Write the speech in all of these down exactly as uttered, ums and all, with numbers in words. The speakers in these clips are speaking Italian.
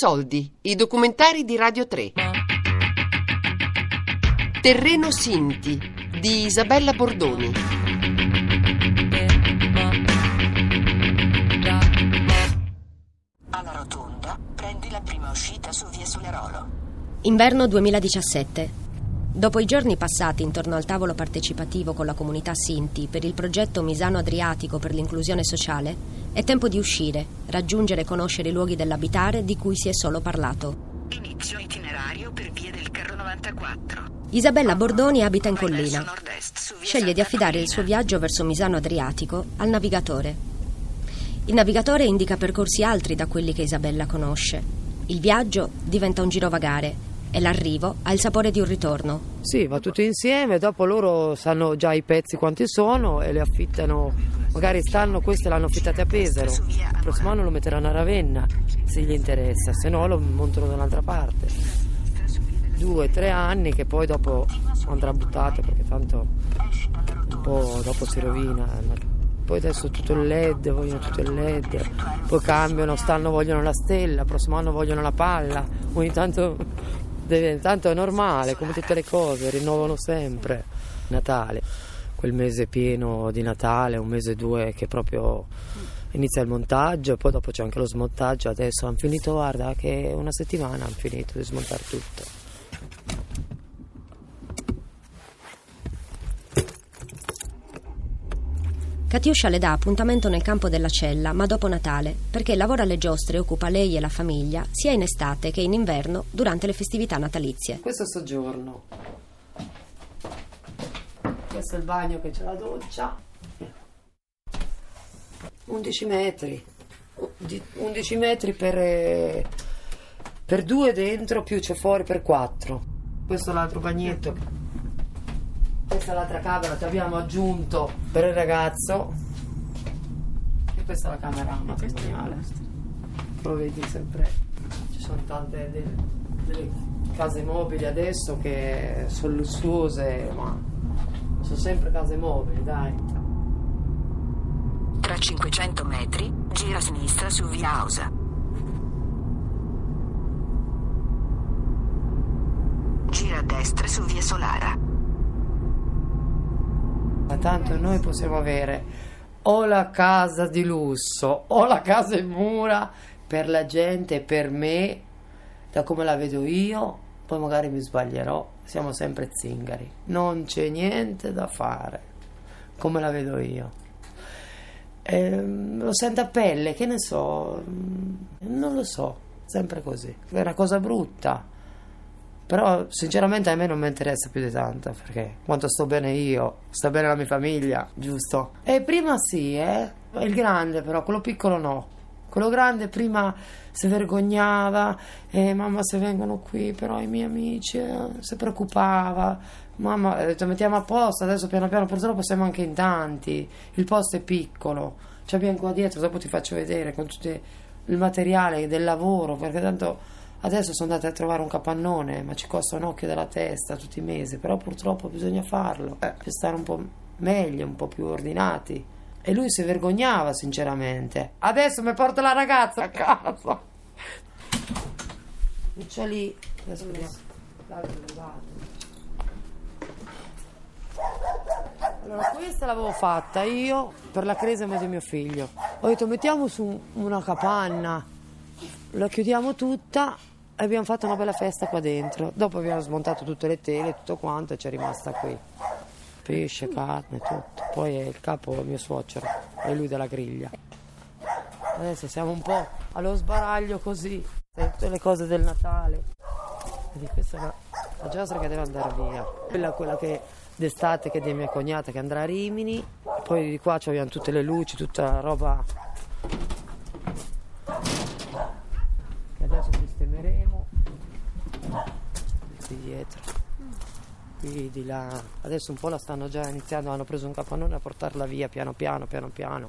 soldi, i documentari di Radio tre. Terreno Sinti di Isabella Bordoni. Alla rotonda prendi la prima uscita su Via Solerolo. Inverno duemiladiciassette. Dopo i giorni passati intorno al tavolo partecipativo con la comunità Sinti per il progetto Misano Adriatico per l'inclusione sociale, è tempo di uscire, raggiungere e conoscere i luoghi dell'abitare di cui si è solo parlato. Inizio itinerario per Via del Carro novantaquattro. Isabella Bordoni abita in collina. Sceglie di affidare il suo viaggio verso Misano Adriatico al navigatore. Il navigatore indica percorsi altri da quelli che Isabella conosce. Il viaggio diventa un girovagare. E l'arrivo ha il sapore di un ritorno. Sì, va tutto insieme, dopo loro sanno già i pezzi quanti sono e le affittano, magari stanno, queste l'hanno affittate a Pesaro, il prossimo anno lo metteranno a Ravenna, se gli interessa, se no lo montano da un'altra parte. Due, tre anni che poi dopo andrà buttato, perché tanto un po' dopo si rovina. Poi adesso tutto il led, vogliono tutto il led, poi cambiano, stanno, vogliono la stella, il prossimo anno vogliono la palla, ogni tanto... Tanto è normale, come tutte le cose, rinnovano sempre. Natale, quel mese pieno di Natale, un mese o due che proprio inizia il montaggio e poi dopo c'è anche lo smontaggio. Adesso hanno finito, guarda, che una settimana hanno finito di smontare tutto. Katiuscia le dà appuntamento nel campo della Cella, ma dopo Natale, perché lavora alle giostre e occupa lei e la famiglia sia in estate che in inverno durante le festività natalizie. Questo soggiorno. Questo è il bagno che c'è la doccia. undici metri. undici metri per, per due dentro, più c'è fuori per quattro. Questo è l'altro bagnetto. Questa è l'altra camera che abbiamo aggiunto per il ragazzo. E questa è la camera matrimoniale. Lo vedi sempre. Ci sono tante delle, delle case mobili adesso che sono lussuose, ma sono sempre case mobili, dai. Tra cinquecento metri, gira a sinistra su Via Ausa. Gira a destra su Via Solara. Tanto noi possiamo avere o la casa di lusso o la casa in mura, per la gente, per me, da come la vedo io, poi magari mi sbaglierò, siamo sempre zingari, non c'è niente da fare, come la vedo io. Ehm, lo sento a pelle, che ne so, non lo so, sempre così, è una cosa brutta. Però sinceramente a me non mi interessa più di tanto, perché quanto sto bene io, sta bene la mia famiglia, giusto? E prima sì, eh? Il grande però, quello piccolo no. Quello grande prima si vergognava, eh, mamma se vengono qui, però i miei amici, eh, si preoccupava. Mamma, ho detto mettiamo a posto, adesso piano piano, purtroppo siamo anche in tanti, il posto è piccolo, ci abbiamo qua dietro, dopo ti faccio vedere con tutto il materiale del lavoro, perché tanto... Adesso sono andate a trovare un capannone, ma ci costa un occhio della testa tutti i mesi, però purtroppo bisogna farlo, eh, per stare un po' meglio, un po' più ordinati. E lui si vergognava sinceramente. Adesso mi porto la ragazza a casa. C'è lì. Adesso allora, questa l'avevo fatta io per la cresima di mio figlio. Ho detto mettiamo su una capanna. La chiudiamo tutta e abbiamo fatto una bella festa qua dentro. Dopo abbiamo smontato tutte le tele, tutto quanto, e c'è rimasta qui. Pesce, carne, tutto. Poi è il capo mio suocero, è lui della griglia. Adesso siamo un po' allo sbaraglio così, tutte le cose del Natale. Vedi, questa è una, la giostra che deve andare via. Quella, quella che d'estate che è di mia cognata che andrà a Rimini. Poi di qua abbiamo tutte le luci, tutta la roba... Adesso sistemeremo qui dietro, qui di là. Adesso un po' la stanno già iniziando, hanno preso un capannone a portarla via piano piano piano piano.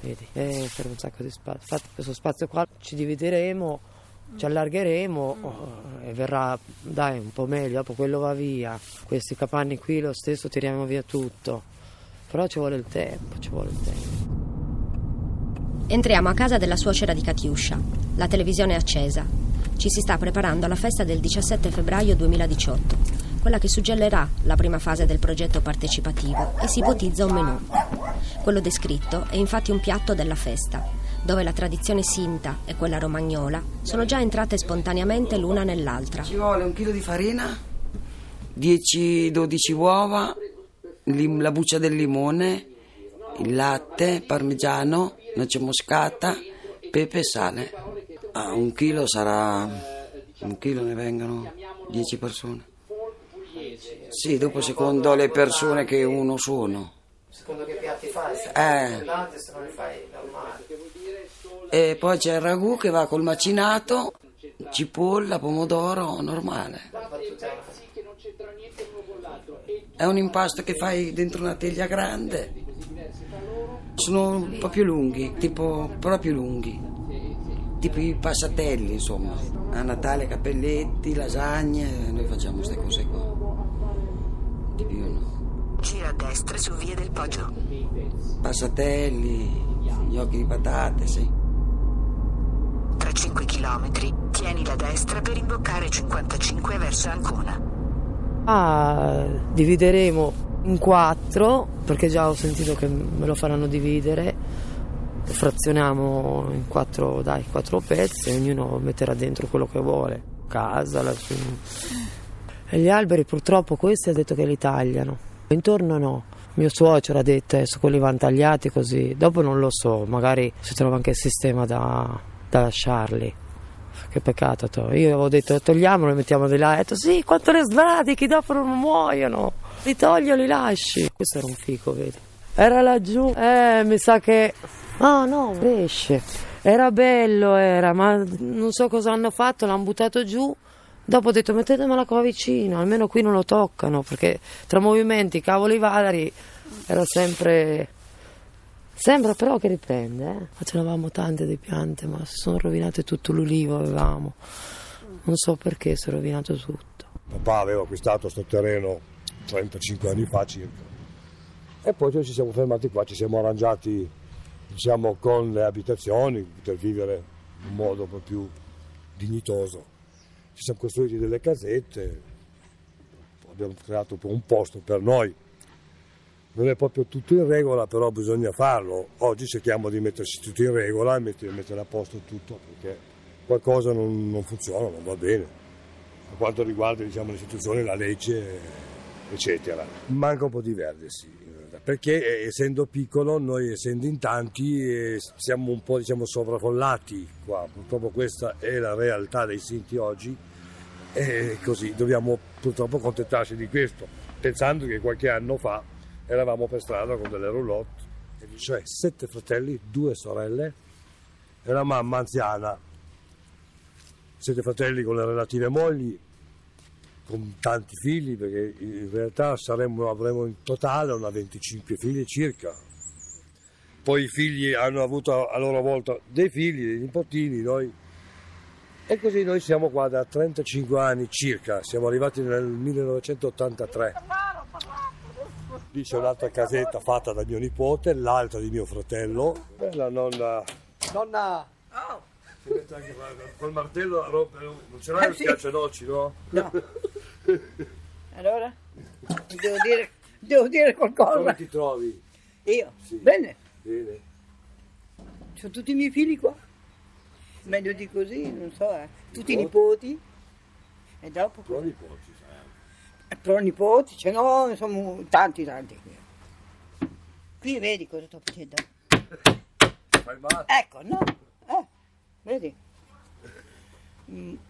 Vedi, eh, serve un sacco di spazio. Infatti questo spazio qua ci divideremo, ci allargheremo, oh, e verrà, dai, un po' meglio, dopo quello va via. Questi capanni qui lo stesso tiriamo via tutto. Però ci vuole il tempo, ci vuole il tempo. Entriamo a casa della suocera di Katiuscia. La televisione è accesa. Ci si sta preparando alla festa del diciassette febbraio duemiladiciotto, quella che suggellerà la prima fase del progetto partecipativo, e si ipotizza un menù. Quello descritto è infatti un piatto della festa, dove la tradizione sinta e quella romagnola sono già entrate spontaneamente l'una nell'altra. Ci vuole un chilo di farina, dieci dodici uova, la buccia del limone, il latte, parmigiano, noce moscata, pepe e sale. Ah, un chilo sarà... un chilo ne vengono dieci persone. Sì, dopo secondo le persone che uno sono. Secondo che piatti fai? Eh. E poi c'è il ragù che va col macinato, cipolla, pomodoro, normale. È un impasto che fai dentro una teglia grande. Sono un po' più lunghi, tipo, però più lunghi, tipo i passatelli, insomma. A Natale capelletti, lasagne, noi facciamo queste cose qua. Di più no. Gira a destra su Via del Poggio. Passatelli, gnocchi di patate, sì. Tra cinque chilometri tieni la destra per imboccare cinquantacinque verso Ancona. Ah, divideremo in quattro, perché già ho sentito che me lo faranno dividere. Frazioniamo in quattro, dai, quattro pezzi, e ognuno metterà dentro quello che vuole, casa, la sua. E gli alberi purtroppo questi ha detto che li tagliano. Intorno no. Mio suocero ha detto adesso quelli vanno tagliati così. Dopo non lo so, magari si trova anche il sistema da, da lasciarli. Che peccato. To. Io avevo detto togliamolo e mettiamo di là. Ha detto sì, quanto ne sbradichi, dopo non muoiono. Li toglio, li lasci. Questo era un fico, vedi. Era laggiù. Eh, mi sa che... Ah no, pesce. Era bello, era, ma non so cosa hanno fatto, l'hanno buttato giù. Dopo ho detto mettetemela qua vicino, almeno qui non lo toccano, perché tra movimenti, cavoli vari, era sempre... Sembra però che riprende, eh. Ma ce l'avevamo tante di piante, ma si sono rovinate tutto l'ulivo avevamo. Non so perché si è rovinato tutto. Papà aveva acquistato sto terreno trentacinque anni fa circa. E poi noi ci siamo fermati qua, ci siamo arrangiati, diciamo, con le abitazioni per vivere in un modo un po' più dignitoso. Ci siamo costruiti delle casette, abbiamo creato un posto per noi. Non è proprio tutto in regola, però bisogna farlo. Oggi cerchiamo di mettersi tutto in regola e mettere a posto tutto, perché qualcosa non, non funziona, non va bene. Per quanto riguarda, diciamo, le istituzioni, la legge, eccetera. Manca un po' di verde, sì, perché essendo piccolo, noi essendo in tanti, siamo un po', diciamo, sovraffollati qua. Purtroppo questa è la realtà dei Sinti oggi, e così dobbiamo purtroppo contentarci di questo, pensando che qualche anno fa eravamo per strada con delle roulotte, cioè sette fratelli, due sorelle e la mamma anziana. Sette fratelli con le relative mogli, con tanti figli, perché in realtà saremmo, avremo in totale una venticinque figli circa. Poi i figli hanno avuto a loro volta dei figli, dei nipotini, noi. E così noi siamo qua da trentacinque anni circa, siamo arrivati nel millenovecentottantatré. Lì c'è un'altra casetta fatta da mio nipote, l'altra di mio fratello. E la nonna... Nonna! Oh. Si mette anche col martello a rompere. Non ce l'hai eh, un schiaccianoci, sì. No? No. Allora? Devo dire, devo dire qualcosa. Come ti trovi? Io? Sì. Bene. Bene. Sono tutti i miei figli qua. Meglio di così, non so. Eh. Tutti i nipoti. E dopo... Però nipoti, sai. Però nipoti, ce no, insomma, tanti, tanti. Qui vedi cosa sto facendo. Fai male. Ecco, no. Eh. Vedi?